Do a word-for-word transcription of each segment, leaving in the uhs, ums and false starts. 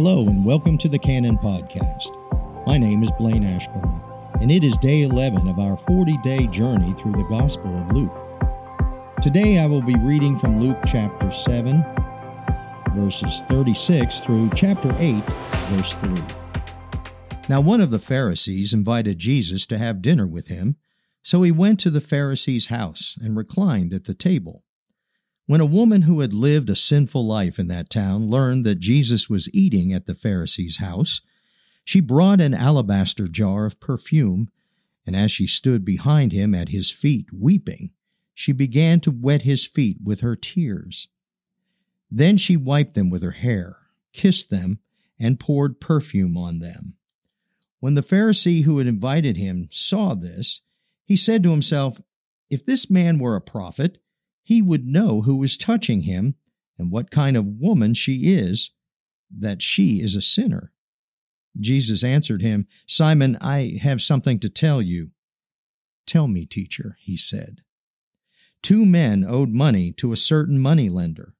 Hello and welcome to the Canon Podcast. My name is Blaine Ashburn, and it is day eleven of our forty-day journey through the Gospel of Luke. Today I will be reading from Luke chapter seven, verses thirty-six through chapter eight, verse three. Now one of the Pharisees invited Jesus to have dinner with him, so he went to the Pharisee's house and reclined at the table. When a woman who had lived a sinful life in that town learned that Jesus was eating at the Pharisee's house, she brought an alabaster jar of perfume, and as she stood behind him at his feet weeping, she began to wet his feet with her tears. Then she wiped them with her hair, kissed them, and poured perfume on them. When the Pharisee who had invited him saw this, he said to himself, "If this man were a prophet, he would know who is touching him and what kind of woman she is, that she is a sinner." Jesus answered him, "Simon, I have something to tell you." "Tell me, teacher," he said. "Two men owed money to a certain moneylender.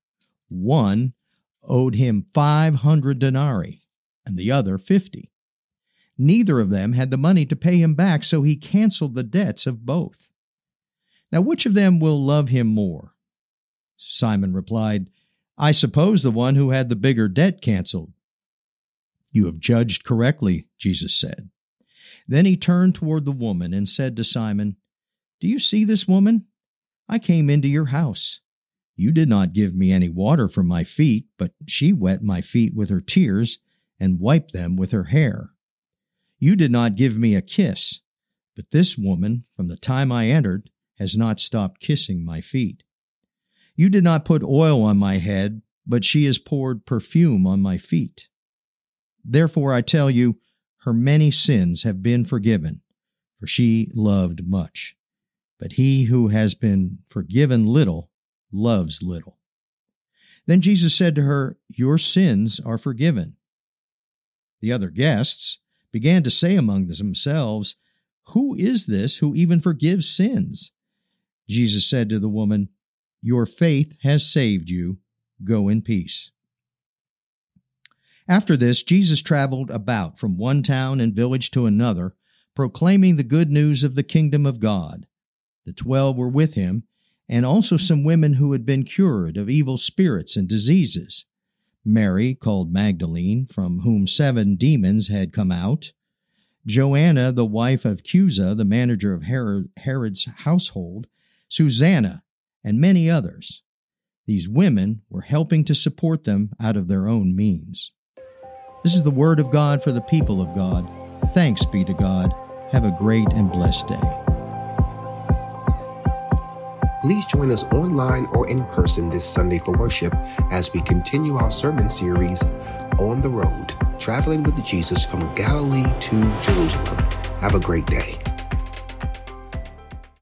One owed him five hundred denarii and the other fifty. Neither of them had the money to pay him back, so he canceled the debts of both. Now which of them will love him more?" Simon replied, "I suppose the one who had the bigger debt canceled." "You have judged correctly," Jesus said. Then he turned toward the woman and said to Simon, "Do you see this woman? I came into your house. You did not give me any water for my feet, but she wet my feet with her tears and wiped them with her hair. You did not give me a kiss, but this woman, from the time I entered, has not stopped kissing my feet. You did not put oil on my head, but she has poured perfume on my feet. Therefore I tell you, her many sins have been forgiven, for she loved much. But he who has been forgiven little loves little." Then Jesus said to her, "Your sins are forgiven." The other guests began to say among themselves, "Who is this who even forgives sins?" Jesus said to the woman, "Your faith has saved you. Go in peace." After this, Jesus traveled about from one town and village to another, proclaiming the good news of the kingdom of God. The twelve were with him, and also some women who had been cured of evil spirits and diseases. Mary, called Magdalene, from whom seven demons had come out. Joanna, the wife of Chuza, the manager of Herod, Herod's household. Susanna, and many others. These women were helping to support them out of their own means. This is the word of God for the people of God. Thanks be to God. Have a great and blessed day. Please join us online or in person this Sunday for worship as we continue our sermon series, On the Road, Traveling with Jesus from Galilee to Jerusalem. Have a great day.